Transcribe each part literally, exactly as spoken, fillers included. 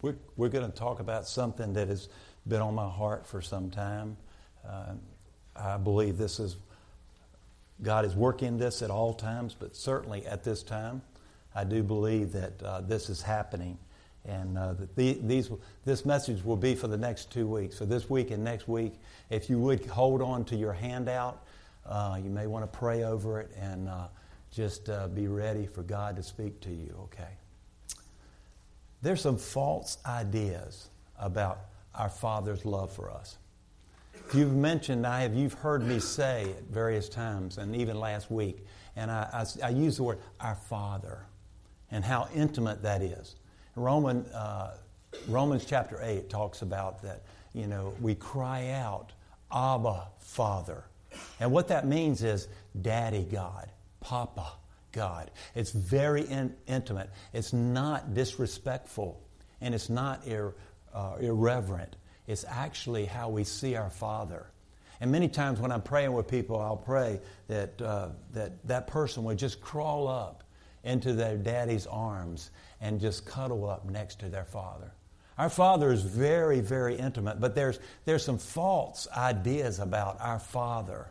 We're, we're going to talk about something that has been on my heart for some time. Uh, I believe this is, God is working this at all times, but certainly at this time, I do believe that uh, this is happening. And uh, that the, these, this message will be for the next two weeks. So this week and next week, if you would hold on to your handout, uh, you may want to pray over it and uh, just uh, be ready for God to speak to you, okay? There's some false ideas about our Father's love for us. You've mentioned, I have, you've heard me say at various times, and even last week, and I, I, I use the word our Father and how intimate that is. Roman, uh, Romans chapter eight talks about that, you know, we cry out, Abba, Father. And what that means is Daddy God, Papa God. It's very in- intimate. It's not disrespectful, and it's not ir- uh, irreverent. It's actually how we see our Father. And many times when I'm praying with people, I'll pray that uh, that, that person would just crawl up into their daddy's arms and just cuddle up next to their Father. Our Father is very, very intimate, but there's there's some false ideas about our Father.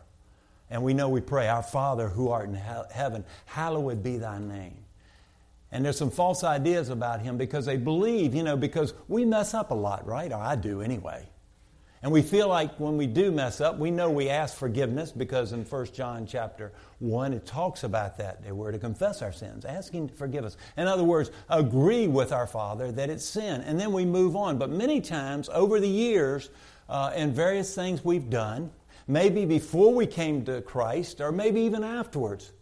And we know we pray, Our Father who art in heaven, hallowed be thy name. And there's some false ideas about him because they believe, you know, because we mess up a lot, right? Or I do anyway. And we feel like when we do mess up, we know we ask forgiveness because in First John chapter one, it talks about that. That we're to confess our sins, ask him to forgive us. In other words, agree with our Father that it's sin. And then we move on. But many times over the years, uh, in various things we've done, maybe before we came to Christ or maybe even afterwards,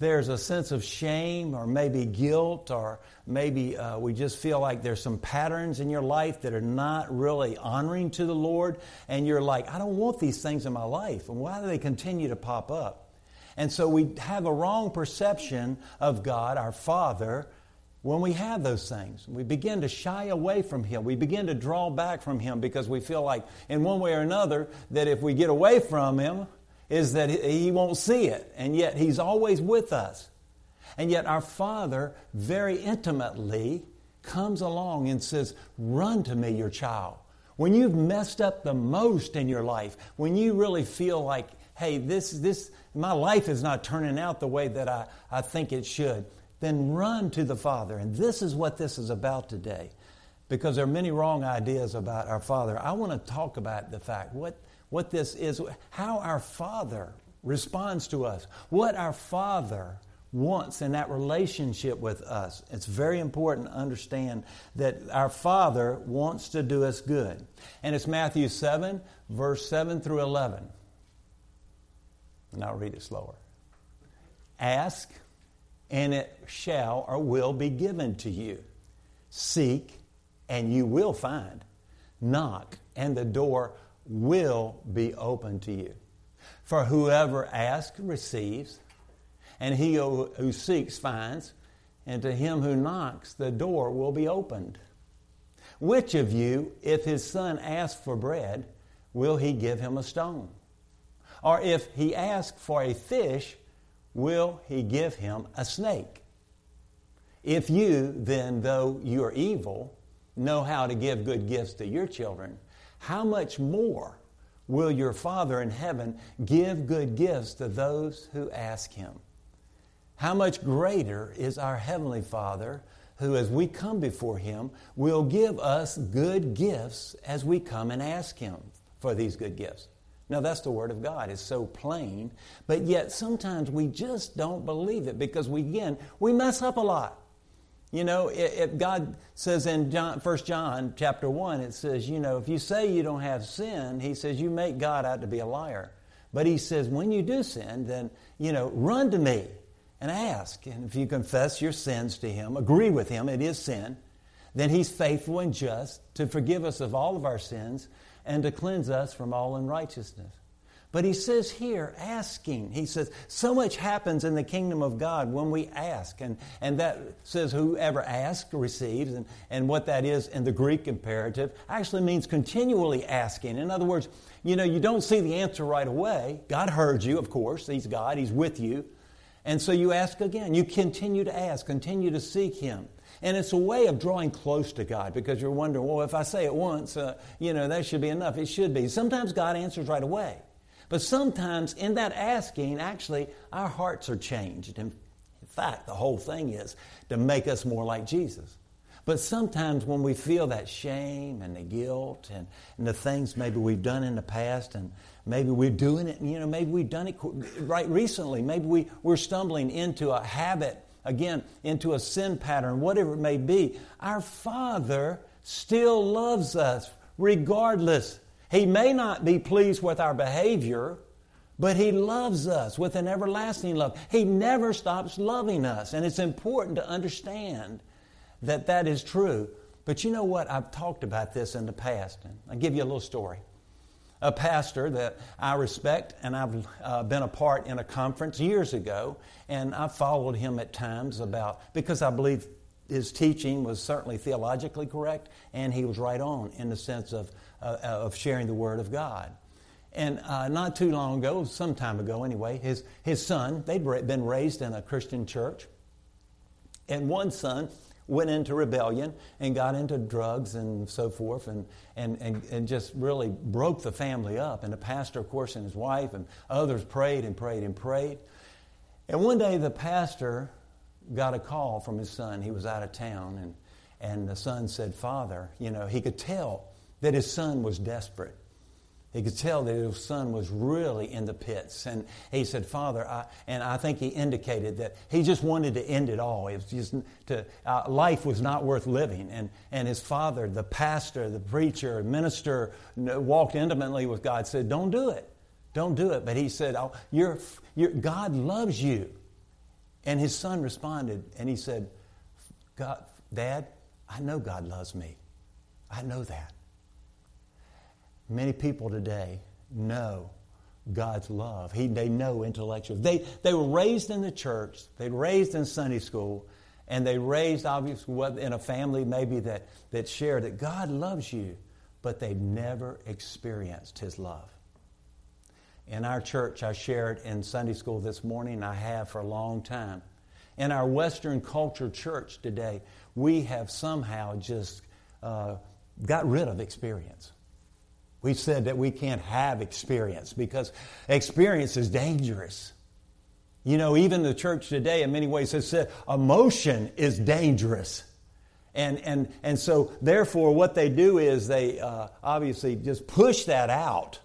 there's a sense of shame or maybe guilt or maybe uh, we just feel like there's some patterns in your life that are not really honoring to the Lord. And you're like, I don't want these things in my life. And why do they continue to pop up? And so we have a wrong perception of God, our Father, when we have those things. We begin to shy away from him. We begin to draw back from him because we feel like in one way or another that if we get away from him, is that he won't see it, and yet he's always with us. And yet our Father very intimately comes along and says, run to me, your child. When you've messed up the most in your life, when you really feel like, hey, this, this, my life is not turning out the way that I, I think it should, then run to the Father. And this is what this is about today, because there are many wrong ideas about our Father. I want to talk about the fact, what What this is, how our Father responds to us, what our Father wants in that relationship with us. It's very important to understand that our Father wants to do us good. And it's Matthew seven, verse seven through eleven. And I'll read it slower. Ask, and it shall or will be given to you. Seek, and you will find. Knock, and the door will be open to you. For whoever asks receives, and he who seeks finds, and to him who knocks the door will be opened. Which of you, if his son asks for bread, will he give him a stone? Or if he asks for a fish, will he give him a snake? If you then, though you are evil, know how to give good gifts to your children, how much more will your Father in heaven give good gifts to those who ask him? How much greater is our Heavenly Father, who as we come before him will give us good gifts as we come and ask him for these good gifts. Now that's the Word of God. It's so plain, but yet sometimes we just don't believe it because we, again, we mess up a lot. You know, if God says in John, First John chapter one, it says, you know, if you say you don't have sin, he says, you make God out to be a liar. But he says, when you do sin, then, you know, run to me and ask. And if you confess your sins to him, agree with him, it is sin, then he's faithful and just to forgive us of all of our sins and to cleanse us from all unrighteousness. But he says here, asking, he says, so much happens in the kingdom of God when we ask. And, and that says whoever asks receives. And, and what that is in the Greek imperative actually means continually asking. In other words, you know, you don't see the answer right away. God heard you, of course. He's God. He's with you. And so you ask again. You continue to ask, continue to seek him. And it's a way of drawing close to God, because you're wondering, well, if I say it once, uh, you know, that should be enough. It should be. Sometimes God answers right away. But sometimes in that asking, actually, our hearts are changed. In fact, the whole thing is to make us more like Jesus. But sometimes when we feel that shame and the guilt and, and the things maybe we've done in the past, and maybe we're doing it, you know, maybe we've done it right recently. Maybe we, we're stumbling into a habit, again, into a sin pattern, whatever it may be. Our Father still loves us regardless. He may not be pleased with our behavior, but He loves us with an everlasting love. He never stops loving us, and it's important to understand that that is true. But you know what? I've talked about this in the past, and I'll give you a little story. A pastor that I respect, and I've uh, been a part in a conference years ago, and I followed him at times about, because I believe his teaching was certainly theologically correct, and he was right on in the sense of, uh, of sharing the Word of God. And uh, not too long ago, some time ago anyway, his, his son, they'd been raised in a Christian church, and one son went into rebellion and got into drugs and so forth, and, and, and, and just really broke the family up. And the pastor, of course, and his wife and others prayed and prayed and prayed. And one day the pastor got a call from his son. He was out of town, and, and the son said, "Father," you know, he could tell that his son was desperate. He could tell that his son was really in the pits. And he said, "Father," I, and I think he indicated that he just wanted to end it all. It was just to, uh, life was not worth living. And, and his father, the pastor, the preacher, minister, walked intimately with God, said, "Don't do it. Don't do it." But he said, oh, you're, you're, God loves you. And his son responded, and he said, "God, Dad, I know God loves me. I know that." Many people today know God's love. He, they know intellectually. They, they were raised in the church. They were raised in Sunday school. And they raised, obviously, in a family maybe that, that shared that God loves you. But they've never experienced His love. In our church, I shared in Sunday school this morning. I have for a long time. In our Western culture church today, we have somehow just uh, got rid of experience. We've said that we can't have experience because experience is dangerous. You know, even the church today in many ways has said emotion is dangerous. And and and so therefore what they do is they uh, obviously just push that out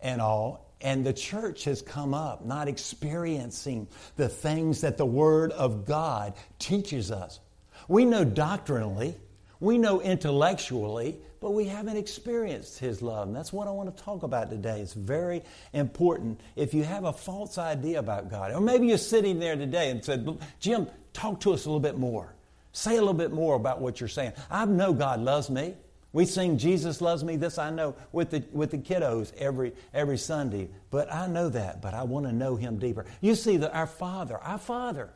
and all. And the church has come up not experiencing the things that the Word of God teaches us. We know doctrinally, we know intellectually, but we haven't experienced His love. And that's what I want to talk about today. It's very important. If you have a false idea about God, or maybe you're sitting there today and said, "Jim, talk to us a little bit more. Say a little bit more about what you're saying. I know God loves me." We sing "Jesus Loves Me," this I know, with the with the kiddos every every Sunday. But I know that, but I want to know Him deeper. You see, that our Father, our Father,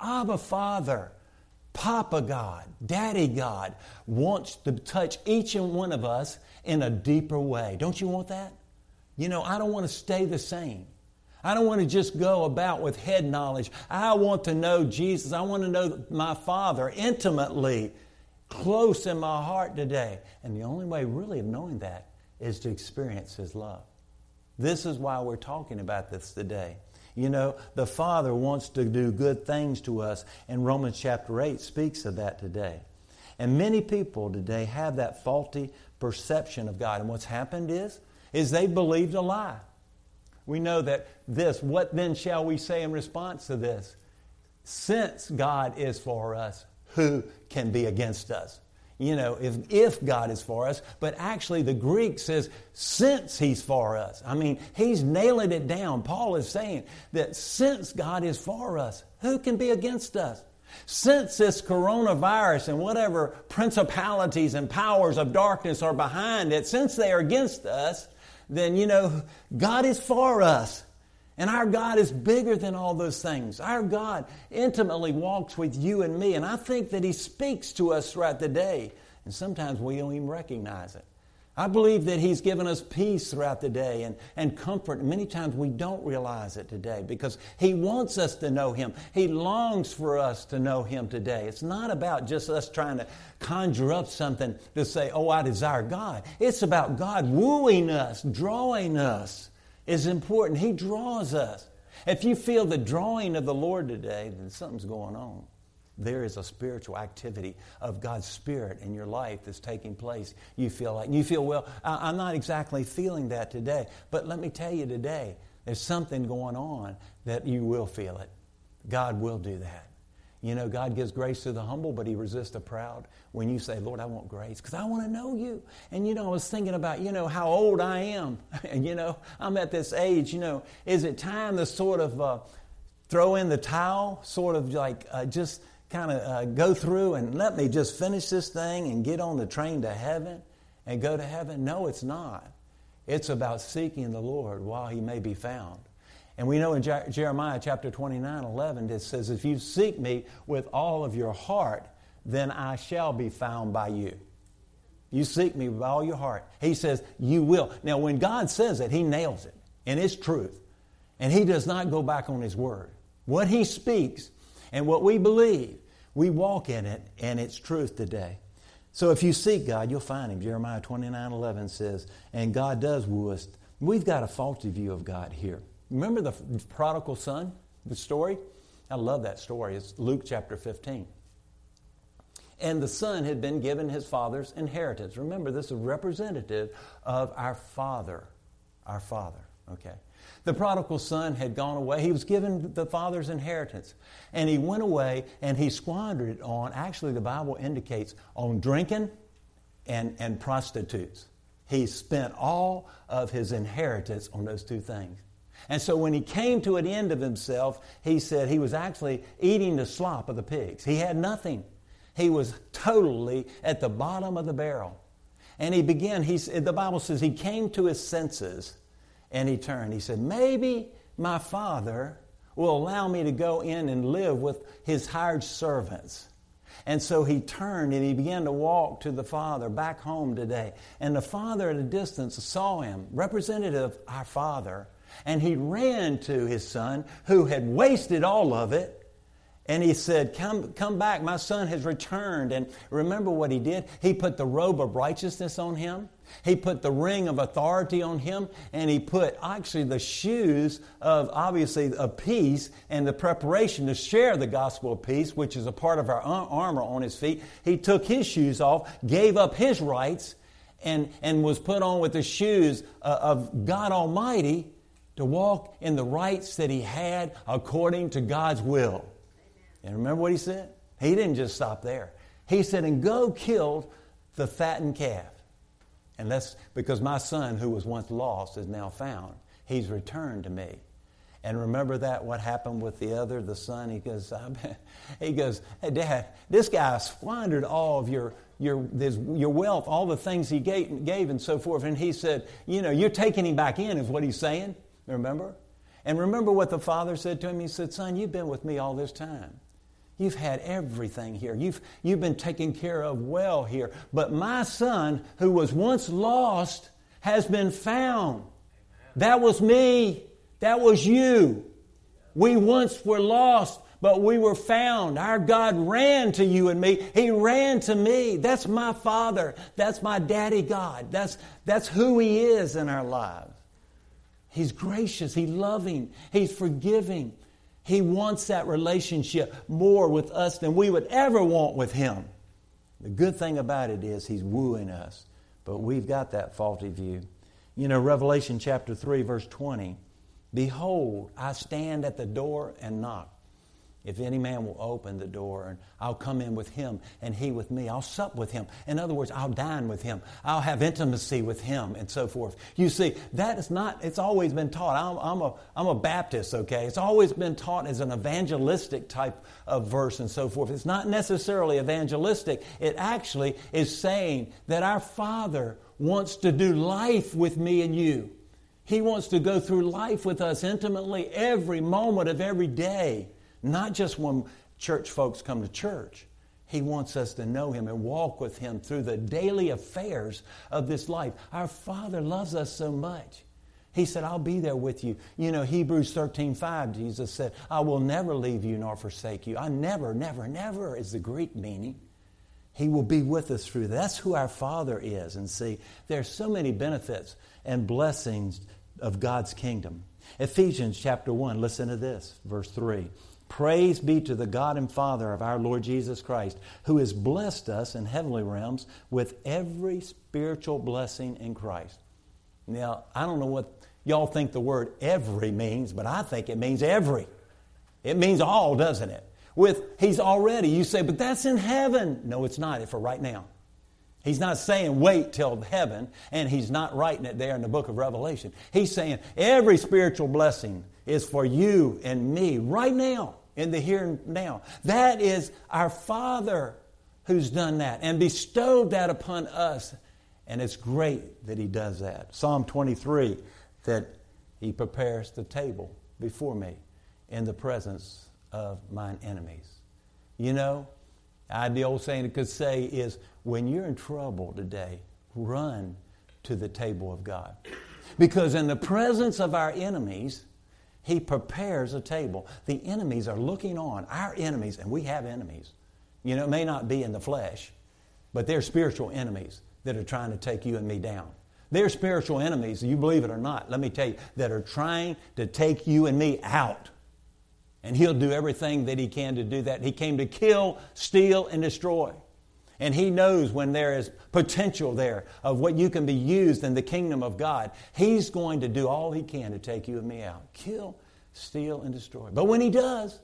Abba Father, Papa God, Daddy God wants to touch each and one of us in a deeper way. Don't you want that? You know, I don't want to stay the same. I don't want to just go about with head knowledge. I want to know Jesus. I want to know my Father intimately, close in my heart today. And the only way really of knowing that is to experience His love. This is why we're talking about this today. You know, the Father wants to do good things to us, and Romans chapter eight speaks of that today. And many people today have that faulty perception of God. And what's happened is, is they believed a lie. We know that this, what then shall we say in response to this? Since God is for us, who can be against us? You know, if, if God is for us, but actually the Greek says, since He's for us. I mean, he's nailing it down. Paul is saying that since God is for us, who can be against us? Since this coronavirus and whatever principalities and powers of darkness are behind it, since they are against us, then, you know, God is for us. And our God is bigger than all those things. Our God intimately walks with you and me. And I think that He speaks to us throughout the day. And sometimes we don't even recognize it. I believe that He's given us peace throughout the day and, and comfort. Many times we don't realize it today because He wants us to know Him. He longs for us to know Him today. It's not about just us trying to conjure up something to say, oh, I desire God. It's about God wooing us, drawing us is important. He draws us. If you feel the drawing of the Lord today, then something's going on. There is a spiritual activity of God's Spirit in your life that's taking place. You feel like, you feel, well, I'm not exactly feeling that today. But let me tell you today, there's something going on that you will feel it. God will do that. You know, God gives grace to the humble, but He resists the proud. When you say, Lord, I want grace because I want to know You. And, you know, I was thinking about, you know, how old I am. And, you know, I'm at this age, you know, is it time to sort of uh, throw in the towel, sort of like uh, just... kind of uh, go through and let me just finish this thing and get on the train to heaven and go to heaven? No, it's not. It's about seeking the Lord while He may be found. And we know in Je- Jeremiah chapter twenty-nine, eleven, it says, if you seek Me with all of your heart, then I shall be found by you. You seek Me with all your heart. He says, you will. Now, when God says it, He nails it. And it's truth. And He does not go back on His word. What He speaks and what we believe, we walk in it, and it's truth today. So if you seek God, you'll find Him. Jeremiah twenty-nine, eleven says, and God does woo us. We've got a faulty view of God here. Remember the prodigal son, the story? I love that story. It's Luke chapter fifteen. And the son had been given his father's inheritance. Remember, this is representative of our father, our father, okay? The prodigal son had gone away. He was given the father's inheritance. And he went away and he squandered it on, actually the Bible indicates, on drinking and, and prostitutes. He spent all of his inheritance on those two things. And so when he came to an end of himself, he said he was actually eating the slop of the pigs. He had nothing. He was totally at the bottom of the barrel. And he began, he, the Bible says he came to his senses. And he turned. He said, maybe my father will allow me to go in and live with his hired servants. And so he turned and he began to walk to the father back home today. And the father at a distance saw him, representative of our father. And he ran to his son who had wasted all of it. And he said, come, come back. My son has returned. And remember what he did? He put the robe of righteousness on him. He put the ring of authority on him, and he put actually the shoes of, obviously, of peace and the preparation to share the gospel of peace, which is a part of our armor on his feet. He took his shoes off, gave up his rights, and, and was put on with the shoes of God Almighty to walk in the rights that he had according to God's will. And remember what he said? He didn't just stop there. He said, and go kill the fattened calf. And that's because my son, who was once lost, is now found. He's returned to me. And remember that, what happened with the other, the son? He goes, he goes, hey, Dad, this guy squandered all of your your this, your wealth, all the things he gave, gave and so forth. And he said, you know, you're taking him back in is what he's saying, remember? And remember what the father said to him. He said, son, you've been with me all this time. You've had everything here. You've, you've been taken care of well here. But my son, who was once lost, has been found. Amen. That was me. That was you. We once were lost, but we were found. Our God ran to you and me. He ran to me. That's my Father. That's my Daddy God. That's, that's who He is in our lives. He's gracious. He's loving. He's forgiving. He wants that relationship more with us than we would ever want with Him. The good thing about it is He's wooing us, but we've got that faulty view. You know, Revelation chapter three, verse twenty, behold, I stand at the door and knock. If any man will open the door, and I'll come in with him and he with me. I'll sup with him. In other words, I'll dine with him. I'll have intimacy with him and so forth. You see, that is not, it's always been taught. I'm, I'm, a, I'm a Baptist, okay? It's always been taught as an evangelistic type of verse and so forth. It's not necessarily evangelistic. It actually is saying that our Father wants to do life with me and you. He wants to go through life with us intimately every moment of every day. Not just when church folks come to church. He wants us to know Him and walk with Him through the daily affairs of this life. Our Father loves us so much. He said, I'll be there with you. You know, Hebrews thirteen five, Jesus said, I will never leave you nor forsake you. I never, never, never is the Greek meaning. He will be with us through that. That's who our Father is. And see, there are so many benefits and blessings of God's kingdom. Ephesians chapter one, listen to this, verse three. Praise be to the God and Father of our Lord Jesus Christ, who has blessed us in heavenly realms with every spiritual blessing in Christ. Now, I don't know what y'all think the word every means, but I think it means every. It means all, doesn't it? With He's already. You say, but that's in heaven. No, it's not. It's for right now. He's not saying wait till heaven, and He's not writing it there in the book of Revelation. He's saying every spiritual blessing is for you and me right now, in the here and now. That is our Father who's done that and bestowed that upon us. And it's great that He does that. Psalm twenty-three, that He prepares the table before me in the presence of mine enemies. You know, I, the old saying it could say is, when you're in trouble today, run to the table of God. Because in the presence of our enemies, He prepares a table. The enemies are looking on, our enemies, and we have enemies. You know, it may not be in the flesh, but they're spiritual enemies that are trying to take you and me down. They're spiritual enemies, you believe it or not, let me tell you, that are trying to take you and me out. And He'll do everything that He can to do that. He came to kill, steal, and destroy. And He knows when there is potential there of what you can be used in the kingdom of God. He's going to do all He can to take you and me out. Kill, steal, and destroy. But when He does,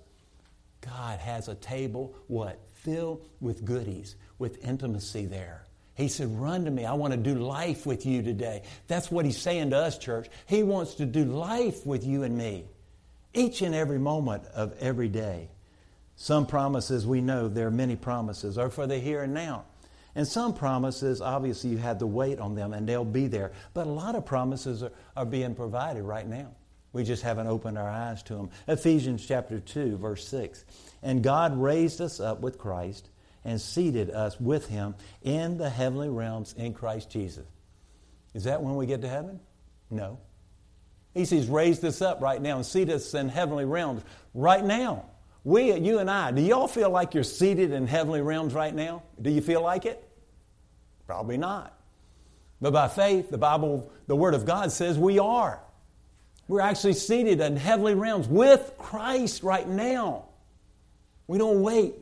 God has a table, what? Filled with goodies, with intimacy there. He said, run to me. I want to do life with you today. That's what He's saying to us, church. He wants to do life with you and me each and every moment of every day. Some promises we know, there are many promises, are for the here and now. And some promises, obviously, you had to wait on them and they'll be there. But a lot of promises are, are being provided right now. We just haven't opened our eyes to them. Ephesians chapter two, verse six. And God raised us up with Christ and seated us with Him in the heavenly realms in Christ Jesus. Is that when we get to heaven? No. He says, raised us up right now and seated us in heavenly realms right now. We, you and I, do y'all feel like you're seated in heavenly realms right now? Do you feel like it? Probably not. But by faith, the Bible, the Word of God says we are. We're actually seated in heavenly realms with Christ right now. We don't wait.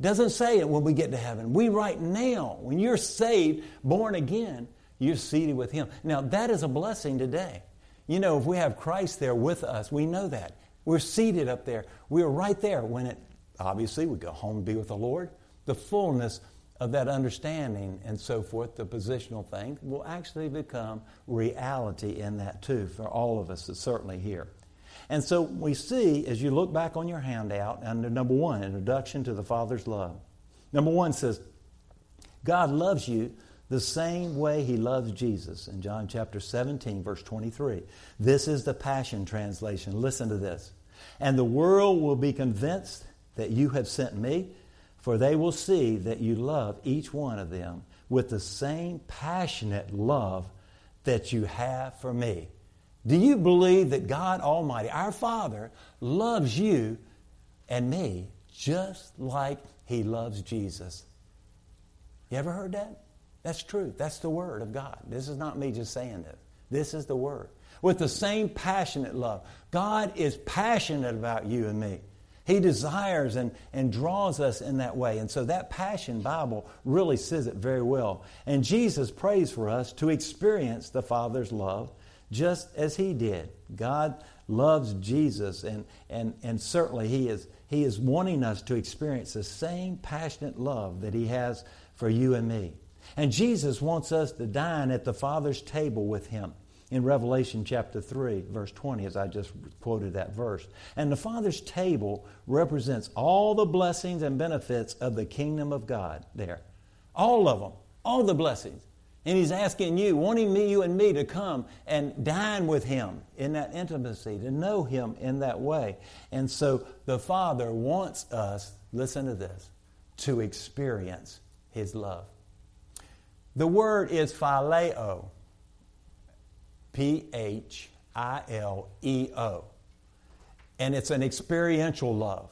Doesn't say it when we get to heaven. We right now, when you're saved, born again, you're seated with Him. Now, that is a blessing today. You know, if we have Christ there with us, we know that. We're seated up there. We're right there when it, obviously, we go home and be with the Lord. The fullness of that understanding and so forth, the positional thing, will actually become reality in that too for all of us, certainly here. And so we see, as you look back on your handout, under number one, Introduction to the Father's Love. Number one says, God loves you the same way He loves Jesus. In John chapter seventeen, verse twenty-three. This is the Passion Translation. Listen to this. And the world will be convinced that you have sent me, for they will see that you love each one of them with the same passionate love that you have for me. Do you believe that God Almighty, our Father, loves you and me just like He loves Jesus? You ever heard that? That's truth. That's the Word of God. This is not me just saying this. This is the Word. With the same passionate love. God is passionate about you and me. He desires and, and draws us in that way. And so that Passion Bible really says it very well. And Jesus prays for us to experience the Father's love just as He did. God loves Jesus, and, and, and certainly he is, he is wanting us to experience the same passionate love that He has for you and me. And Jesus wants us to dine at the Father's table with Him. In Revelation chapter three, verse twenty, as I just quoted that verse. And the Father's table represents all the blessings and benefits of the kingdom of God there. All of them. All the blessings. And He's asking you, wanting me, you and me to come and dine with Him in that intimacy, to know Him in that way. And so the Father wants us, listen to this, to experience his love. The word is phileo, P H I L E O, and it's an experiential love.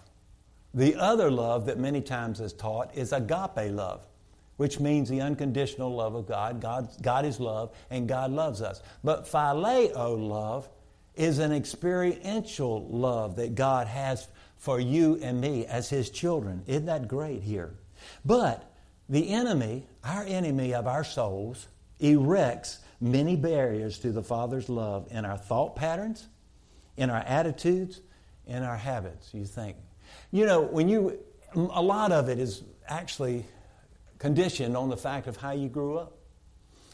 The other love that many times is taught is agape love, which means the unconditional love of God. God, God is love, and God loves us. But phileo love is an experiential love that God has for you and me as his children. Isn't that great here? But the enemy, our enemy of our souls, erects many barriers to the Father's love in our thought patterns, in our attitudes, in our habits, you think. You know, when you, a lot of it is actually conditioned on the fact of how you grew up.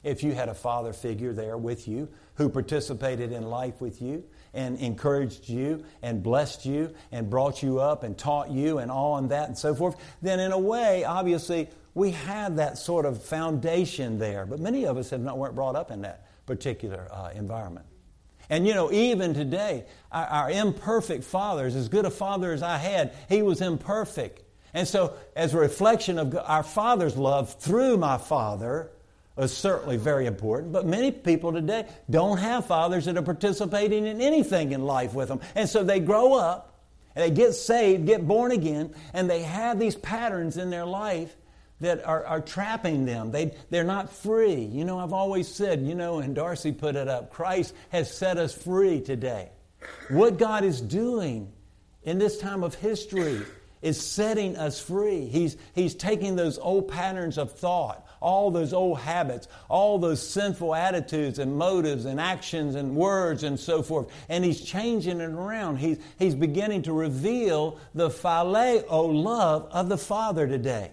If you had a father figure there with you who participated in life with you and encouraged you and blessed you and brought you up and taught you and all and that and so forth, then in a way, obviously, we had that sort of foundation there. But many of us have not weren't brought up in that particular uh, environment. And, you know, even today, our, our imperfect fathers, as good a father as I had, he was imperfect. And so as a reflection of our Father's love through my father is certainly very important. But many people today don't have fathers that are participating in anything in life with them. And so they grow up and they get saved, get born again, and they have these patterns in their life that are, are trapping them. They, they're not free. You know, I've always said, you know, and Darcy put it up, Christ has set us free today. What God is doing in this time of history is setting us free. He's, he's taking those old patterns of thought, all those old habits, all those sinful attitudes and motives and actions and words and so forth, and he's changing it around. He's, he's beginning to reveal the phileo love of the Father today.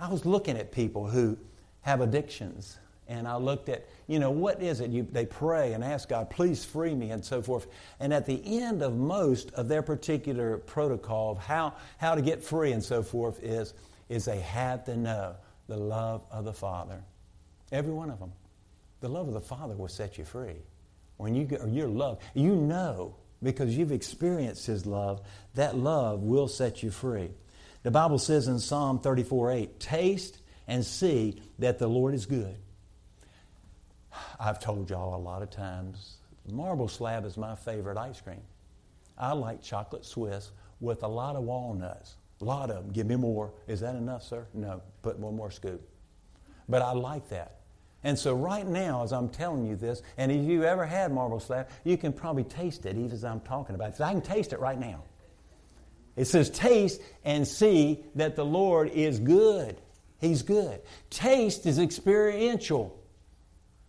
I was looking at people who have addictions, and I looked at, you know, what is it? You, they pray and ask God, please free me and so forth. And at the end of most of their particular protocol of how, how to get free and so forth is, is they had to know the love of the Father. Every one of them. The love of the Father will set you free. When you get, or your love, you know, because you've experienced his love, that love will set you free. The Bible says in Psalm thirty-four eight, taste and see that the Lord is good. I've told y'all a lot of times, marble slab is my favorite ice cream. I like chocolate Swiss with a lot of walnuts. A lot of them. Give me more. Is that enough, sir? No. Put one more scoop. But I like that. And so right now, as I'm telling you this, and if you ever had marble slab, you can probably taste it even as I'm talking about it. Because I can taste it right now. It says, taste and see that the Lord is good. He's good. Taste is experiential.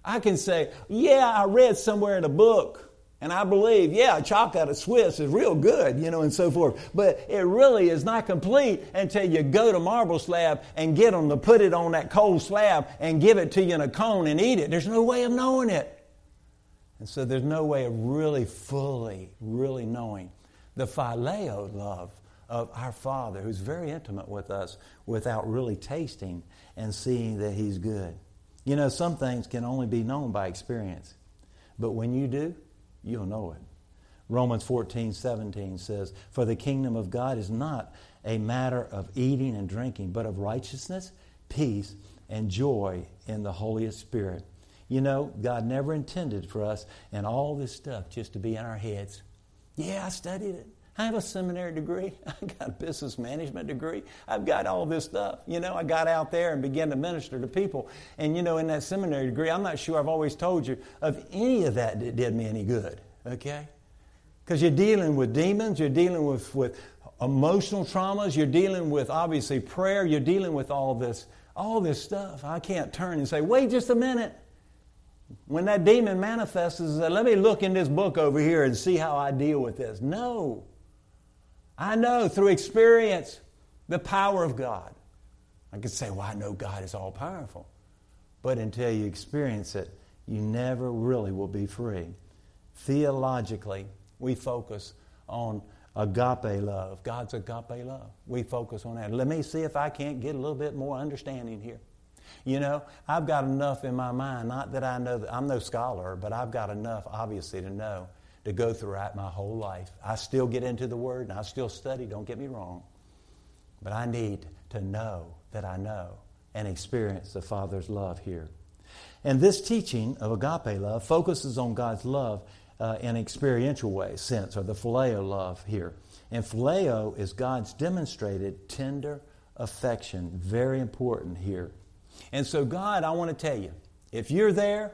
I can say, yeah, I read somewhere in a book, and I believe, yeah, chocolate Swiss is real good, you know, and so forth. But it really is not complete until you go to marble slab and get them to put it on that cold slab and give it to you in a cone and eat it. There's no way of knowing it. And so there's no way of really fully, really knowing the phileo love of our Father, who's very intimate with us, without really tasting and seeing that he's good. You know, some things can only be known by experience. But when you do, you'll know it. Romans fourteen seventeen says, for the kingdom of God is not a matter of eating and drinking, but of righteousness, peace, and joy in the Holy Spirit. You know, God never intended for us and all this stuff just to be in our heads. Yeah, I studied it. I have a seminary degree. I've got a business management degree. I've got all this stuff. You know, I got out there and began to minister to people. And, you know, in that seminary degree, I'm not sure I've always told you of any of that that did me any good, okay? Because you're dealing with demons. You're dealing with, with emotional traumas. You're dealing with, obviously, prayer. You're dealing with all this, all this stuff. I can't turn and say, wait just a minute. When that demon manifests, let me look in this book over here and see how I deal with this. No. I know through experience the power of God. I could say, well, I know God is all powerful. But until you experience it, you never really will be free. Theologically, we focus on agape love, God's agape love. We focus on that. Let me see if I can't get a little bit more understanding here. You know, I've got enough in my mind, not that I know that I'm no scholar, but I've got enough, obviously, to know to go throughout my whole life. I still get into the Word and I still study, don't get me wrong. But I need to know that I know and experience the Father's love here. And this teaching of agape love focuses on God's love uh, in experiential way, sense, or the phileo love here. And phileo is God's demonstrated tender affection, very important here. And so God, I want to tell you, if you're there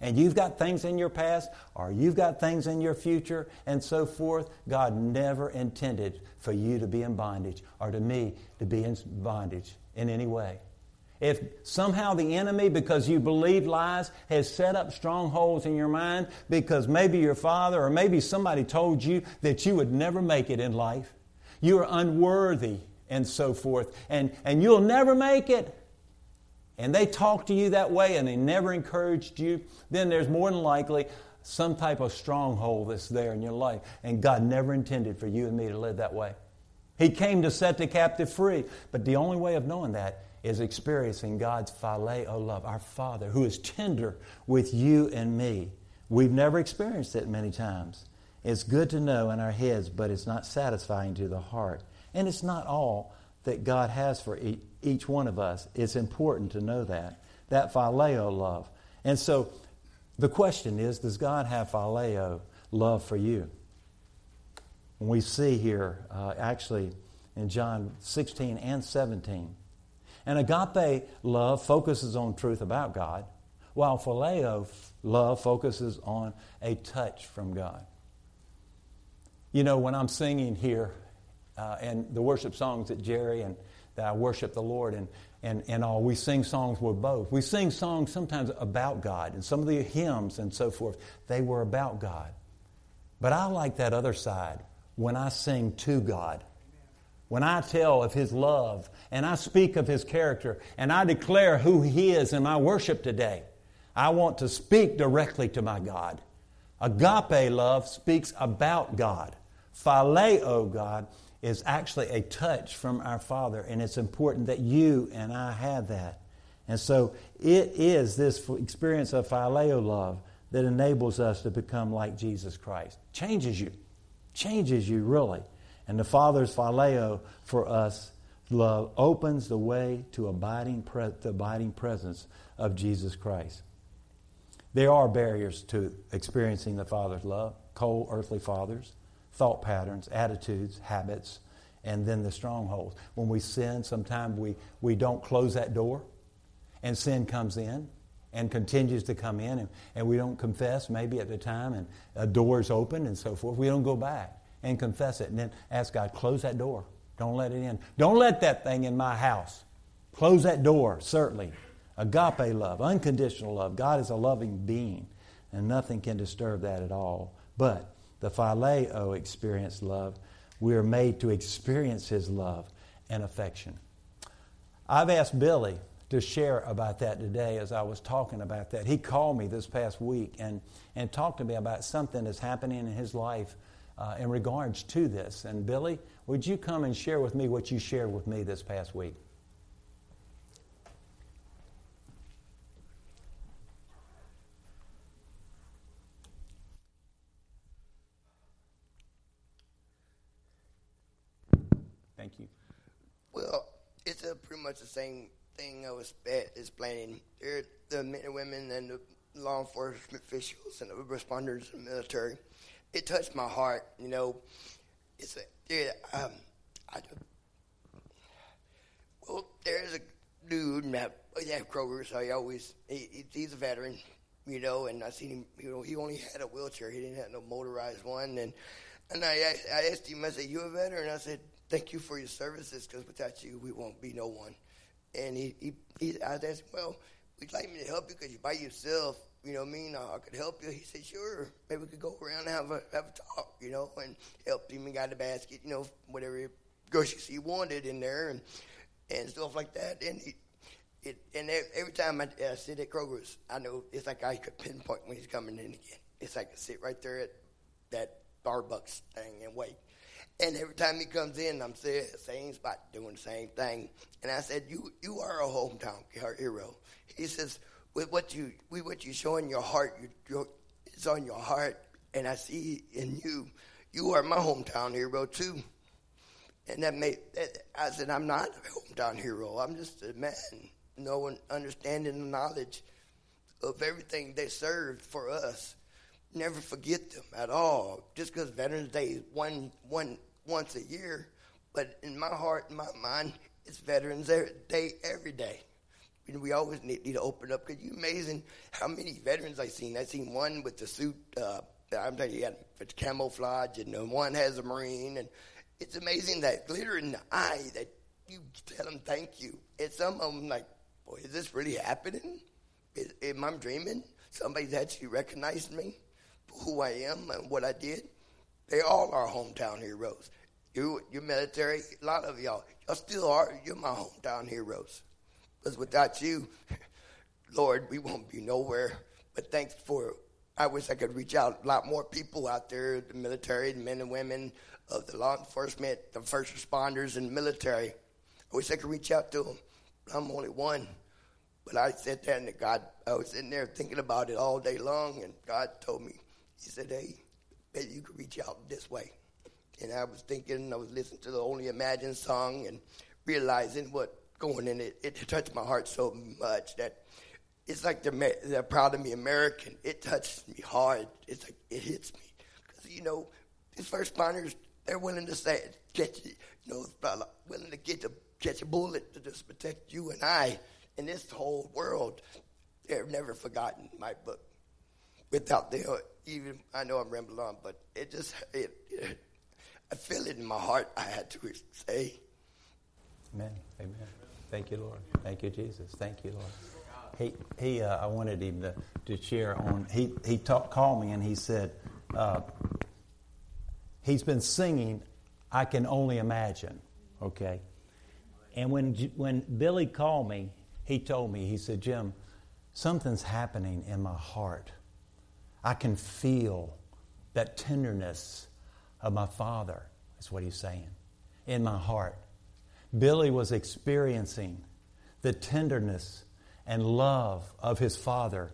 and you've got things in your past or you've got things in your future and so forth, God never intended for you to be in bondage or to me to be in bondage in any way. If somehow the enemy, because you believe lies, has set up strongholds in your mind because maybe your father or maybe somebody told you that you would never make it in life, you are unworthy and so forth, and, and you'll never make it, and they talk to you that way and they never encouraged you, then there's more than likely some type of stronghold that's there in your life, and God never intended for you and me to live that way. He came to set the captive free, but the only way of knowing that is experiencing God's phileo love, our Father, who is tender with you and me. We've never experienced it many times. It's good to know in our heads, but it's not satisfying to the heart. And it's not all that God has for each one of us. It's important to know that, that phileo love. And so the question is, does God have phileo love for you? And we see here, uh, actually, in John sixteen and seventeen, and agape love focuses on truth about God, while phileo love focuses on a touch from God. You know, when I'm singing here uh, and the worship songs that Jerry and that I worship the Lord and, and, and all, we sing songs with both. We sing songs sometimes about God, and some of the hymns and so forth, they were about God. But I like that other side when I sing to God. When I tell of His love and I speak of His character and I declare who He is in my worship today, I want to speak directly to my God. Agape love speaks about God. Phileo God is actually a touch from our Father, and it's important that you and I have that. And so it is this experience of phileo love that enables us to become like Jesus Christ. Changes you. Changes you, really. And the Father's phileo for us love opens the way to abiding pre- the abiding presence of Jesus Christ. There are barriers to experiencing the Father's love: cold earthly fathers, thought patterns, attitudes, habits, and then the strongholds. When we sin, sometimes we, we don't close that door, and sin comes in and continues to come in, and, and we don't confess maybe at the time, and a door's open and so forth. We don't go back and confess it, and then ask God, close that door. Don't let it in. Don't let that thing in my house. Close that door, certainly. Agape love, unconditional love. God is a loving being, and nothing can disturb that at all. But the phileo experience love, we are made to experience His love and affection. I've asked Billy to share about that today as I was talking about that. He called me this past week and, and talked to me about something that's happening in his life Uh, in regards to this. And Billy, would you come and share with me what you shared with me this past week? Thank you. Well, it's uh, pretty much the same thing I was explaining. They're the men and women and the law enforcement officials and the responders and the military. It touched my heart, you know. It's a, it, um, I, well, there's a dude that at Kroger, so he always, he, he's a veteran, you know, and I seen him, you know, he only had a wheelchair. He didn't have no motorized one. And and I, I asked him, I said, you a veteran? I said, thank you for your services, because without you, we won't be no one. And he, he, he I asked him, well, would you like me to help you because you're by yourself? You know what I mean? I could help you. He said, sure. Maybe we could go around and have a have a talk, you know, and helped him and got a basket, you know, whatever groceries he wanted in there and and stuff like that. And he, it, and every time I, I sit at Kroger's, I know it's like I could pinpoint when he's coming in again. It's like I sit right there at that Starbucks thing and wait. And every time he comes in, I'm sitting at the same spot doing the same thing. And I said, you you are a hometown hero. He says, with what you with what you show in your heart, you, your, it's on your heart, and I see in you, you are my hometown hero too. And that made, I said, I'm not a hometown hero. I'm just a man, knowing, understanding the knowledge of everything they served for us. Never forget them at all. Just because Veterans Day is one, one, once a year, but in my heart, in my mind, it's Veterans Day every day. And we always need, need to open up, because you're amazing how many veterans I've seen. I've seen one with the suit, uh, I'm telling you, he had camouflage, and one has a Marine, and it's amazing that glitter in the eye that you tell them thank you. And some of them like, boy, is this really happening? Is, am I dreaming? Somebody's actually recognized me, who I am and what I did. They all are hometown heroes. You, you're military, a lot of y'all, y'all still are, you're my hometown heroes. Because without you, Lord, we won't be nowhere. But thanks for, I wish I could reach out a lot more people out there, the military, the men and women, of the law enforcement, the first responders, and military. I wish I could reach out to them. I'm only one. But I sat there and God, I was sitting there thinking about it all day long, and God told me, he said, hey, maybe you could reach out this way. And I was thinking, I was listening to the Only Imagine song and realizing what going in it. It touched my heart so much that it's like they're, they're proud of me American. It touches me hard. It's like it hits me. Because, you know, these first responders, they're willing to say, catch you, you know, willing to get to, catch a bullet to just protect you and I and this whole world. They're never forgotten in my book. Without the even, I know I'm rambling on, but it just, it, it, I feel it in my heart, I had to say. Amen. Amen. Thank you, Lord. Thank you, Jesus. Thank you, Lord. He, he uh, I wanted him to, to share on, he, he talk, called me and he said, uh, he's been singing, I Can Only Imagine, okay? And when when Billy called me, he told me, he said, Jim, something's happening in my heart. I can feel that tenderness of my father, that's what he's saying, in my heart. Billy was experiencing the tenderness and love of his father,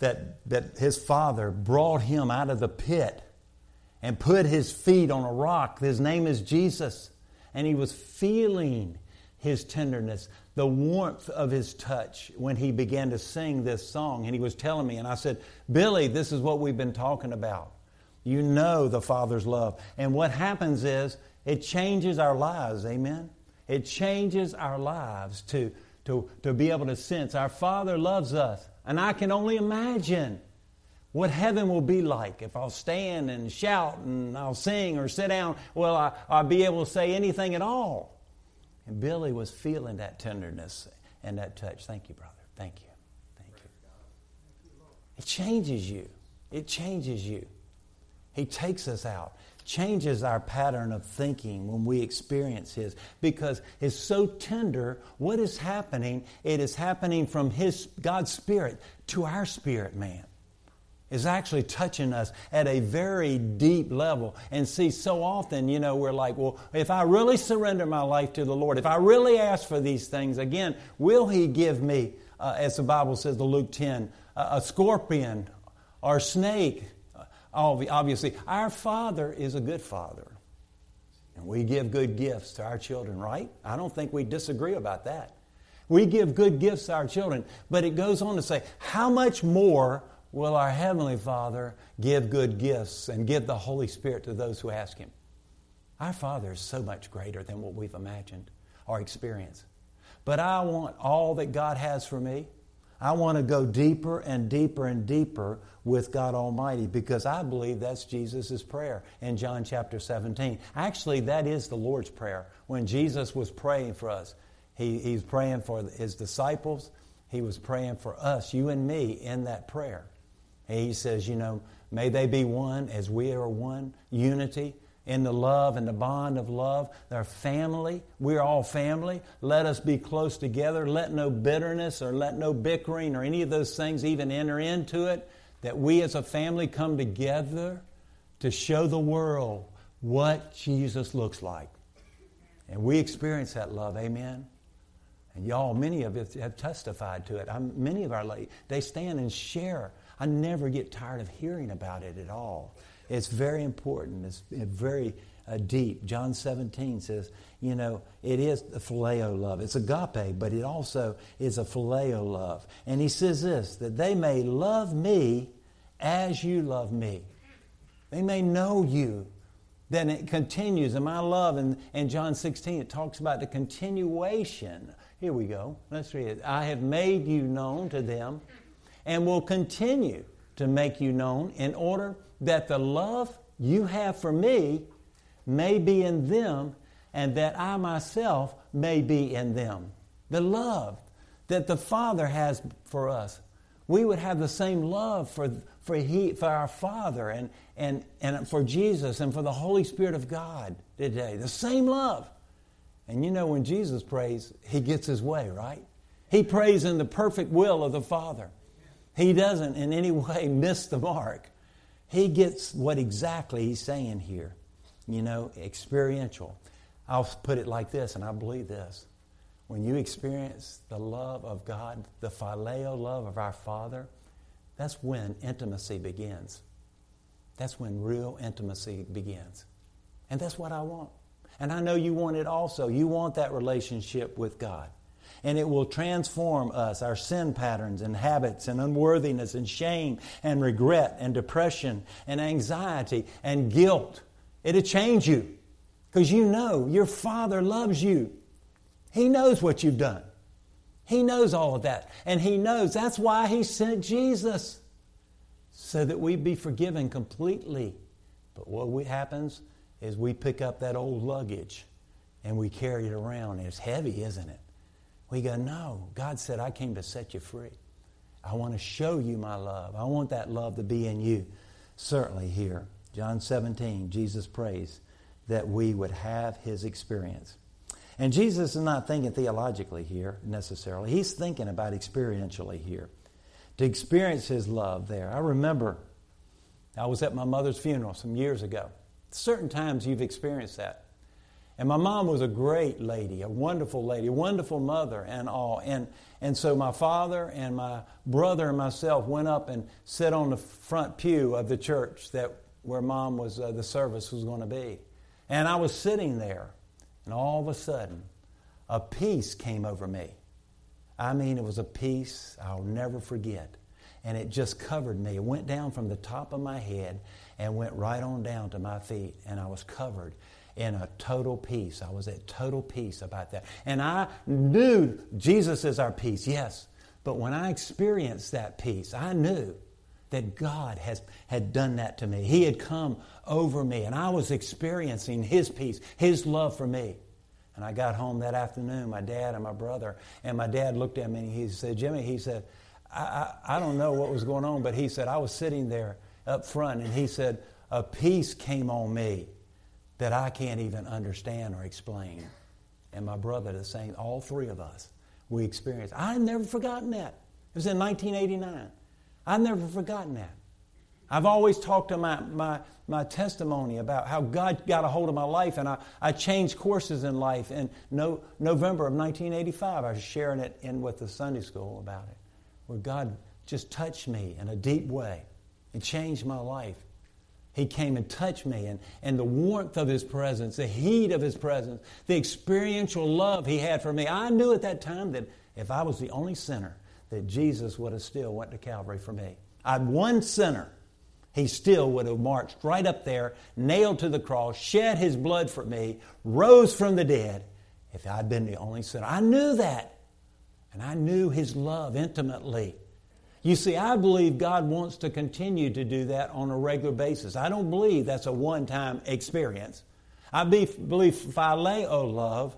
that, that his father brought him out of the pit and put his feet on a rock. His name is Jesus. And he was feeling his tenderness, the warmth of his touch when he began to sing this song. And he was telling me, and I said, Billy, this is what we've been talking about. You know the Father's love. And what happens is it changes our lives, amen? It changes our lives to, to, to be able to sense our Father loves us. And I can only imagine what heaven will be like if I'll stand and shout and I'll sing or sit down. Well, I, I'll be able to say anything at all. And Billy was feeling that tenderness and that touch. Thank you, brother. Thank you. Thank you. It changes you. It changes you. He takes us out, changes our pattern of thinking when we experience His, because it's so tender. What is happening? It is happening from His, God's Spirit to our spirit, man. It's actually touching us at a very deep level. And see, so often, you know, we're like, well, if I really surrender my life to the Lord, if I really ask for these things, again, will He give me, uh, as the Bible says in Luke ten, uh, a scorpion or snake? Obviously, our Father is a good Father, and we give good gifts to our children, right? I don't think we disagree about that. We give good gifts to our children, but it goes on to say, how much more will our Heavenly Father give good gifts and give the Holy Spirit to those who ask Him? Our Father is so much greater than what we've imagined or experienced. But I want all that God has for me. I want to go deeper and deeper and deeper with God Almighty, because I believe that's Jesus' prayer in John chapter seventeen. Actually, that is the Lord's Prayer. When Jesus was praying for us, he, he's praying for His disciples. He was praying for us, you and me, in that prayer. And He says, you know, may they be one as we are one, unity in the love and the bond of love. They're family. We're all family. Let us be close together. Let no bitterness or let no bickering or any of those things even enter into it. That we as a family come together to show the world what Jesus looks like. And we experience that love. Amen. And y'all, many of you have testified to it. I'm, many of our ladies, they stand and share. I never get tired of hearing about it at all. It's very important. It's very uh, deep. John seventeen says, you know, it is the phileo love. It's agape, but it also is a phileo love. And he says this, that they may love me as you love me. They may know you. Then it continues in my love. And in John sixteen, it talks about the continuation. Here we go. Let's read it. I have made you known to them and will continue to make you known in order that the love you have for me may be in them and that I myself may be in them. The love that the Father has for us. We would have the same love for for he for our Father and and and for Jesus and for the Holy Spirit of God today. The same love. And you know when Jesus prays, he gets his way, right? He prays in the perfect will of the Father. He doesn't in any way miss the mark. He gets what exactly he's saying here. You know, experiential. I'll put it like this, and I believe this. When you experience the love of God, the phileo love of our Father, that's when intimacy begins. That's when real intimacy begins. And that's what I want. And I know you want it also. You want that relationship with God. And it will transform us, our sin patterns and habits and unworthiness and shame and regret and depression and anxiety and guilt. It'll change you because you know your Father loves you. He knows what you've done. He knows all of that. And he knows that's why he sent Jesus, so that we be forgiven completely. But what happens is we pick up that old luggage and we carry it around. It's heavy, isn't it? We go, no. God said, I came to set you free. I want to show you my love. I want that love to be in you. Certainly here, John seventeen, Jesus prays that we would have his experience. And Jesus is not thinking theologically here, necessarily. He's thinking about experientially here. To experience his love there. I remember I was at my mother's funeral some years ago. Certain times you've experienced that. And my mom was a great lady, a wonderful lady, a wonderful mother and all. And, and so my father and my brother and myself went up and sat on the front pew of the church that where mom was, uh, the service was going to be. And I was sitting there. And all of a sudden, a peace came over me. I mean, it was a peace I'll never forget. And it just covered me. It went down from the top of my head and went right on down to my feet. And I was covered in a total peace. I was at total peace about that. And I knew Jesus is our peace, yes. But when I experienced that peace, I knew that God has had done that to me. He had come over me, and I was experiencing his peace, his love for me. And I got home that afternoon, my dad and my brother, and my dad looked at me, and he said, Jimmy, he said, I, I, I don't know what was going on, but he said, I was sitting there up front, and he said, a peace came on me that I can't even understand or explain. And my brother, the same, all three of us, we experienced. I've never forgotten that. It was in nineteen eighty-nine. I've never forgotten that. I've always talked to my, my, my testimony about how God got a hold of my life, and I, I changed courses in life. In no, November of nineteen eighty-five, I was sharing it in with the Sunday school about it, where God just touched me in a deep way. It changed my life. He came and touched me, and, and the warmth of his presence, the heat of his presence, the experiential love he had for me. I knew at that time that if I was the only sinner, that Jesus would have still went to Calvary for me. I'm one sinner. He still would have marched right up there, nailed to the cross, shed his blood for me, rose from the dead if I'd been the only sinner. I knew that. And I knew his love intimately. You see, I believe God wants to continue to do that on a regular basis. I don't believe that's a one-time experience. I believe phileo love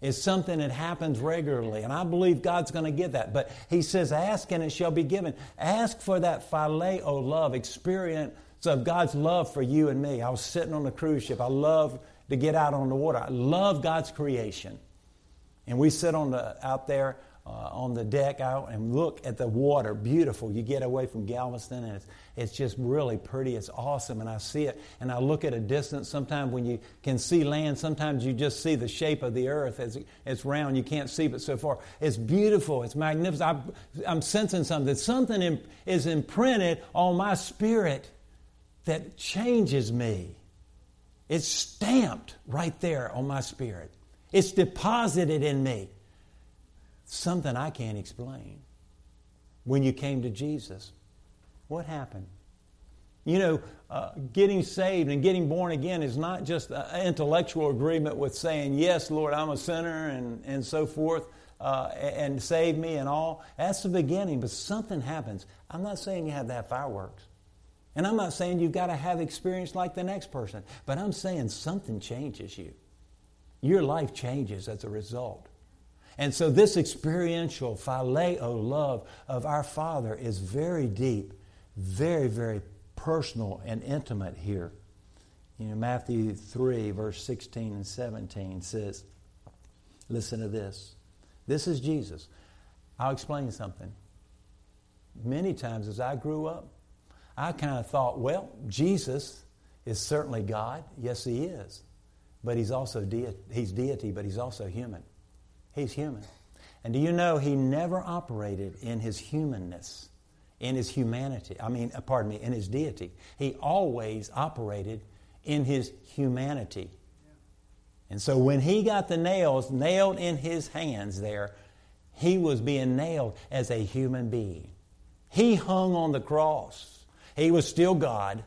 is something that happens regularly. And I believe God's going to give that. But he says, ask and it shall be given. Ask for that phileo love, experience of God's love for you and me. I was sitting on a cruise ship. I love to get out on the water. I love God's creation. And we sit on the out there uh, on the deck out and look at the water. Beautiful. You get away from Galveston and it's, it's just really pretty. It's awesome. And I see it. And I look at a distance. Sometimes when you can see land, sometimes you just see the shape of the earth. It's, it's round. You can't see but so far. It's beautiful. It's magnificent. I'm, I'm sensing something. Something imp- is imprinted on my spirit that changes me. It's stamped right there on my spirit. It's deposited in me. Something I can't explain. When you came to Jesus, what happened? You know, uh, getting saved and getting born again is not just an intellectual agreement with saying, yes, Lord, I'm a sinner and, and so forth, uh, and save me and all. That's the beginning, but something happens. I'm not saying you have to have fireworks. And I'm not saying you've got to have experience like the next person. But I'm saying something changes you. Your life changes as a result. And so this experiential phileo love of our Father is very deep, very, very personal and intimate here. You know, Matthew three, verse sixteen and seventeen says, listen to this. This is Jesus. I'll explain something. Many times as I grew up, I kind of thought, well, Jesus is certainly God. Yes, he is. But he's also de- he's deity, but he's also human. He's human. And do you know he never operated in his humanness, in his humanity. I mean, pardon me, in his deity. He always operated in his humanity. And so when he got the nails nailed in his hands there, he was being nailed as a human being. He hung on the cross. He was still God,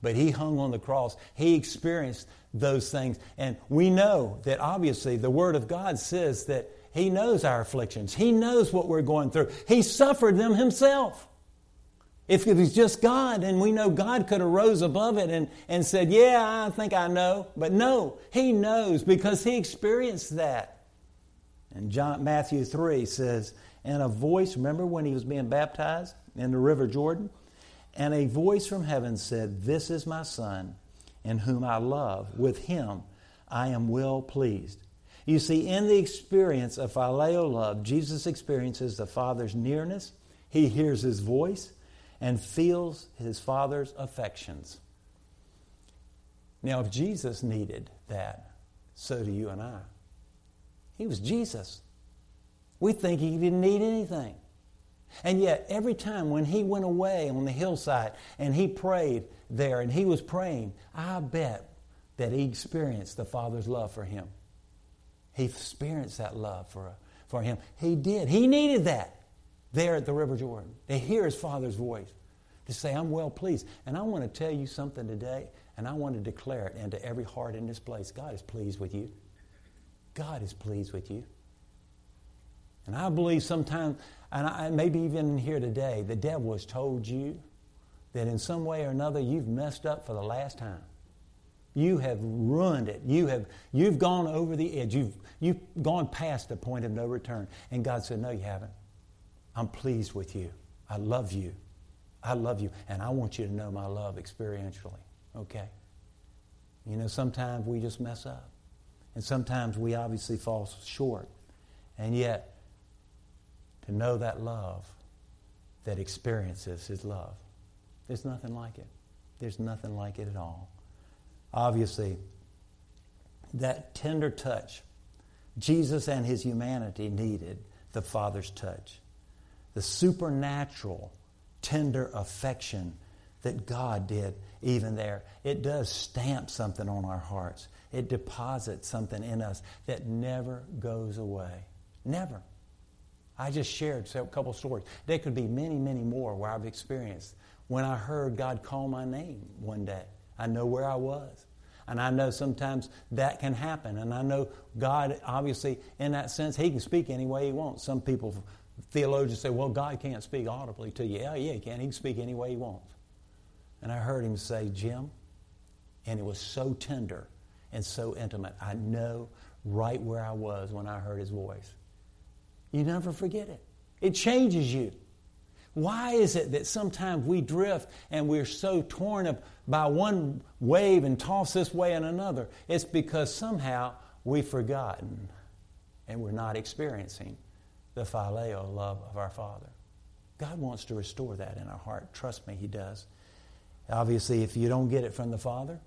but he hung on the cross. He experienced those things. And we know that obviously the Word of God says that he knows our afflictions. He knows what we're going through. He suffered them himself. If it was just God, and we know God could have rose above it and, and said, yeah, I think I know. But no, he knows because he experienced that. And John, Matthew three says, and a voice, remember when he was being baptized in the River Jordan? And a voice from heaven said, this is my Son, in whom I love. With him I am well pleased. You see, in the experience of phileo love, Jesus experiences the Father's nearness. He hears his voice and feels his Father's affections. Now, if Jesus needed that, so do you and I. He was Jesus. We think he didn't need anything. And yet, every time when he went away on the hillside and he prayed there and he was praying, I bet that he experienced the Father's love for him. He experienced that love for, for him. He did. He needed that there at the River Jordan to hear his Father's voice, to say, I'm well pleased. And I want to tell you something today, and I want to declare it into every heart in this place. God is pleased with you. God is pleased with you. And I believe sometimes, and I, maybe even here today, the devil has told you that in some way or another you've messed up for the last time. You have ruined it. You have, you've gone over the edge. You've, you've gone past the point of no return. And God said, no, you haven't. I'm pleased with you. I love you. I love you. And I want you to know my love experientially. Okay? You know, sometimes we just mess up. And sometimes we obviously fall short. And yet, to know that love that experiences his love. There's nothing like it. There's nothing like it at all. Obviously, that tender touch, Jesus and his humanity needed the Father's touch. The supernatural, tender affection that God did even there. It does stamp something on our hearts. It deposits something in us that never goes away. Never. I just shared a couple stories. There could be many, many more where I've experienced when I heard God call my name one day. I know where I was. And I know sometimes that can happen. And I know God, obviously, in that sense, he can speak any way he wants. Some people, theologians say, well, God can't speak audibly to you. Yeah, yeah, he can. He can speak any way he wants. And I heard him say, Jim, and it was so tender and so intimate. I know right where I was when I heard his voice. You never forget it. It changes you. Why is it that sometimes we drift and we're so torn up by one wave and tossed this way and another? It's because somehow we've forgotten and we're not experiencing the phileo love of our Father. God wants to restore that in our heart. Trust me, he does. Obviously, if you don't get it from the Father,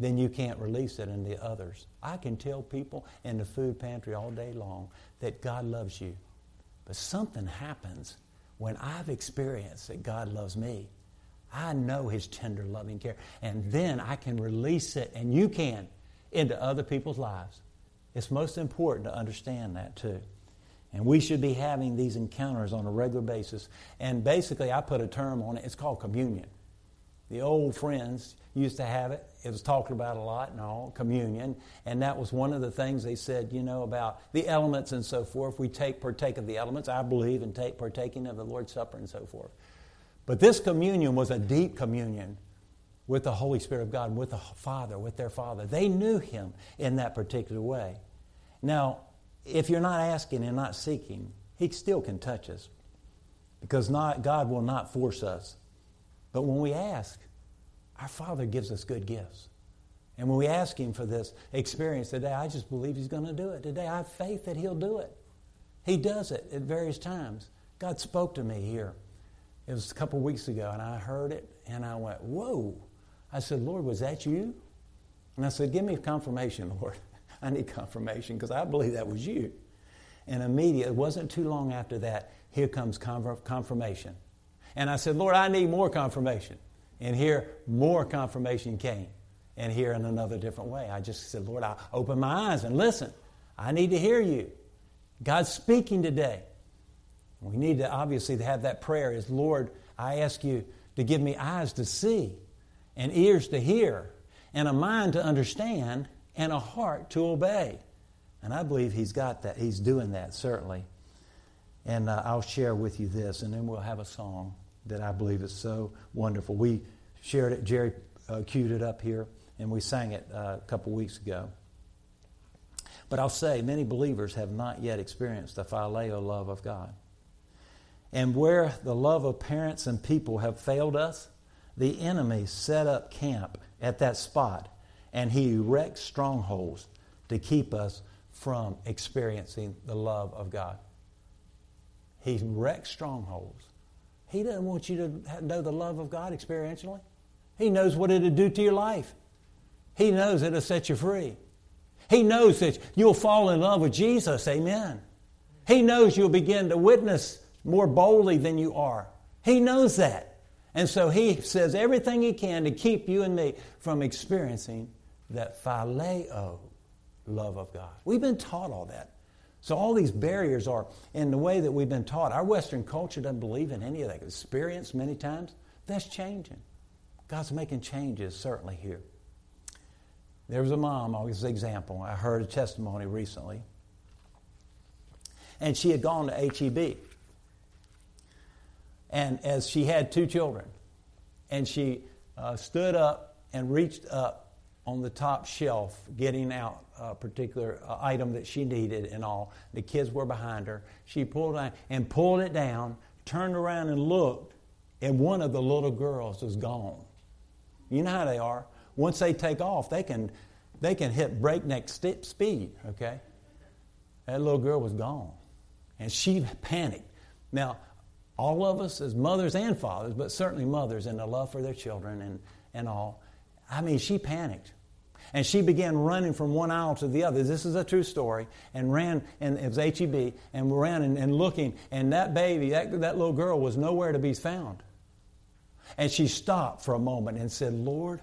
then you can't release it into others. I can tell people in the food pantry all day long that God loves you. But something happens when I've experienced that God loves me. I know His tender, loving care. And then I can release it, and you can, into other people's lives. It's most important to understand that too. And we should be having these encounters on a regular basis. And basically, I put a term on it. It's called communion. The old friends used to have it. It was talked about a lot and all, communion. And that was one of the things they said, you know, about the elements and so forth. We take partake of the elements. I believe in take partaking of the Lord's Supper and so forth. But this communion was a deep communion with the Holy Spirit of God, and with the Father, with their Father. They knew Him in that particular way. Now, if you're not asking and not seeking, He still can touch us, because not, God will not force us. But when we ask, our Father gives us good gifts. And when we ask Him for this experience today, I just believe He's going to do it today. I have faith that He'll do it. He does it at various times. God spoke to me here. It was a couple weeks ago, and I heard it, and I went, whoa. I said, Lord, was that you? And I said, give me confirmation, Lord. I need confirmation, because I believe that was you. And immediately, it wasn't too long after that, here comes confirmation. And I said, Lord, I need more confirmation. And here, more confirmation came. And here in another different way. I just said, Lord, I open my eyes and listen. I need to hear you. God's speaking today. We need to obviously have that prayer is, Lord, I ask you to give me eyes to see and ears to hear and a mind to understand and a heart to obey. And I believe He's got that. He's doing that, certainly. And uh, I'll share with you this, and then we'll have a song that I believe is so wonderful. We shared it. Jerry uh, queued it up here, and we sang it uh, a couple weeks ago. But I'll say, many believers have not yet experienced the phileo love of God. And where the love of parents and people have failed us, the enemy set up camp at that spot, and he erects strongholds to keep us from experiencing the love of God. He wrecks strongholds. He doesn't want you to know the love of God experientially. He knows what it'll do to your life. He knows it'll set you free. He knows that you'll fall in love with Jesus. Amen. He knows you'll begin to witness more boldly than you are. He knows that. And so He says everything He can to keep you and me from experiencing that phileo love of God. We've been taught all that. So all these barriers are in the way that we've been taught. Our Western culture doesn't believe in any of that experience many times. That's changing. God's making changes, certainly here. There was a mom, always an example. I heard a testimony recently. And she had gone to H E B. And as she had two children. And she uh, stood up and reached up on the top shelf, getting out a particular uh, item that she needed and all. The kids were behind her. She pulled it and pulled it down, turned around and looked, and one of the little girls was gone. You know how they are. Once they take off, they can they can hit breakneck step speed, okay? That little girl was gone, and she panicked. Now, all of us as mothers and fathers, but certainly mothers in the love for their children and, and all, I mean, she panicked. And she began running from one aisle to the other. This is a true story. And ran, and it was H E B, and ran and, and looking. And that baby, that, that little girl was nowhere to be found. And she stopped for a moment and said, Lord,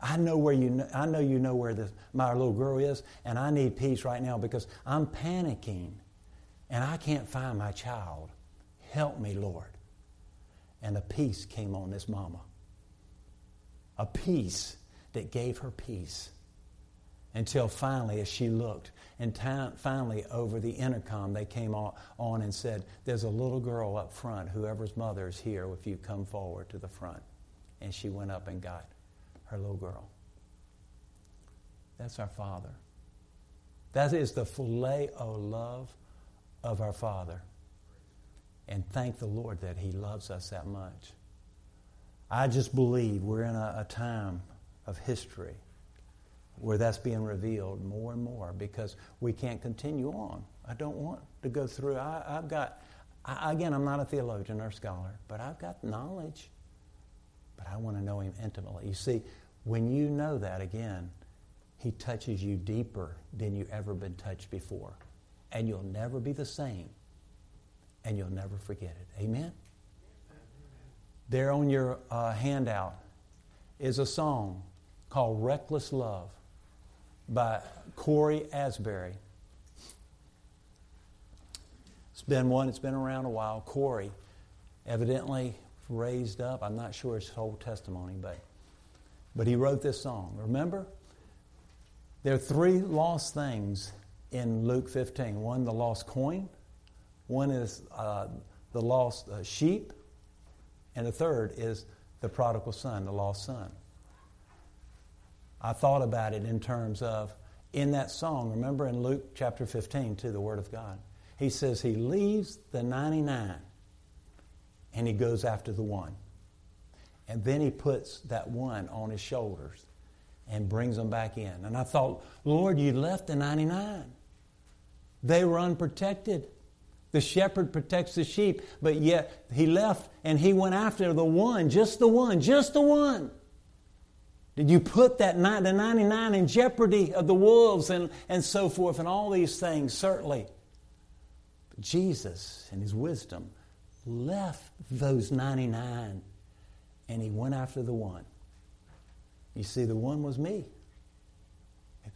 I know where you know, I know you know where this, my little girl is, and I need peace right now because I'm panicking, and I can't find my child. Help me, Lord. And a peace came on this mama. A peace that gave her peace until finally, as she looked, and time, finally over the intercom, they came on, on and said, there's a little girl up front, whoever's mother is here, if you come forward to the front. And she went up and got her little girl. That's our Father. That is the phileo love of our Father. And thank the Lord that He loves us that much. I just believe we're in a, a time of history where that's being revealed more and more because we can't continue on. I don't want to go through. I, I've got, I, again, I'm not a theologian or scholar, but I've got knowledge, but I want to know Him intimately. You see, when you know that, again, He touches you deeper than you've ever been touched before, and you'll never be the same, and you'll never forget it. Amen? There on your uh, handout is a song called Reckless Love by Corey Asbury. It's been one, it's been around a while. Corey evidently raised up. I'm not sure his whole testimony, but but he wrote this song. Remember? There are three lost things in Luke fifteen. One, the lost coin. One is uh, the lost uh, sheep. And the third is the prodigal son, the lost son. I thought about it in terms of, in that song, remember in Luke chapter fifteen, to the Word of God, he says he leaves the ninety-nine and he goes after the one. And then he puts that one on his shoulders and brings them back in. And I thought, Lord, you left the ninety-nine. They were unprotected. The shepherd protects the sheep, but yet he left and he went after the one, just the one, just the one. Did you put that the ninety-nine in jeopardy of the wolves and, and so forth and all these things? Certainly. But Jesus, in his wisdom, left those ninety-nine and he went after the one. You see, the one was me.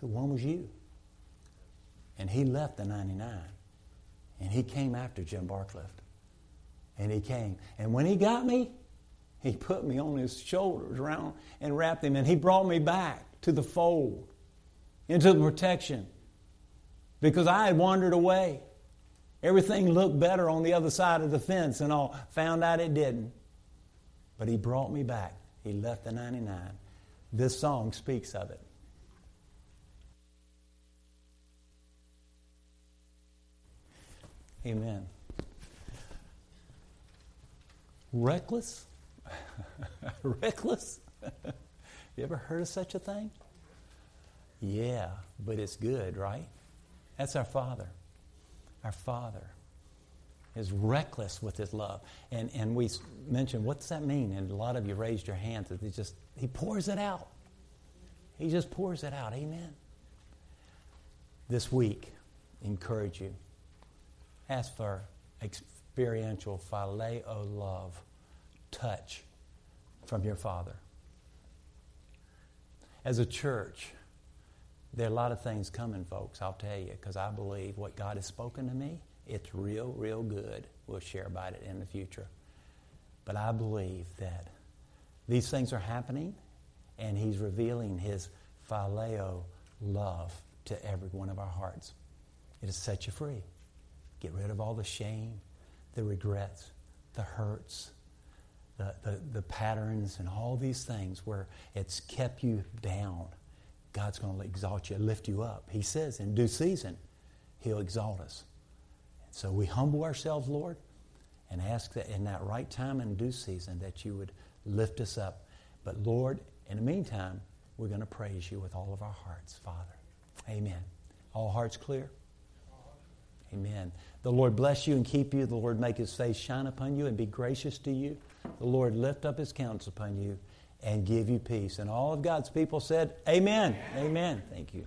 The one was you. And he left the ninety-nine. And he came after Jim Barcliff. And he came. And when he got me, he put me on his shoulders around and wrapped him. And he brought me back to the fold, into the protection. Because I had wandered away. Everything looked better on the other side of the fence and all. Found out it didn't. But he brought me back. He left the ninety-nine. This song speaks of it. Amen. Reckless? Reckless? You ever heard of such a thing? Yeah, but it's good, right? That's our Father. Our Father is reckless with his love. And and we mentioned, what's that mean? And a lot of you raised your hands. It just, he pours it out. He just pours it out. Amen. This week, encourage you. Ask for experiential phileo love, touch from your Father. As a church, there are a lot of things coming, folks, I'll tell you, because I believe what God has spoken to me, it's real, real good. We'll share about it in the future. But I believe that these things are happening, and he's revealing his phileo love to every one of our hearts. It has set you free. Get rid of all the shame, the regrets, the hurts, the, the, the patterns, and all these things where it's kept you down. God's going to exalt you, lift you up. He says in due season, he'll exalt us. So we humble ourselves, Lord, and ask that in that right time and due season that you would lift us up. But Lord, in the meantime, we're going to praise you with all of our hearts, Father. Amen. All hearts clear? Amen. The Lord bless you and keep you. The Lord make his face shine upon you and be gracious to you. The Lord lift up his countenance upon you and give you peace. And all of God's people said, Amen. Amen. Amen. Thank you.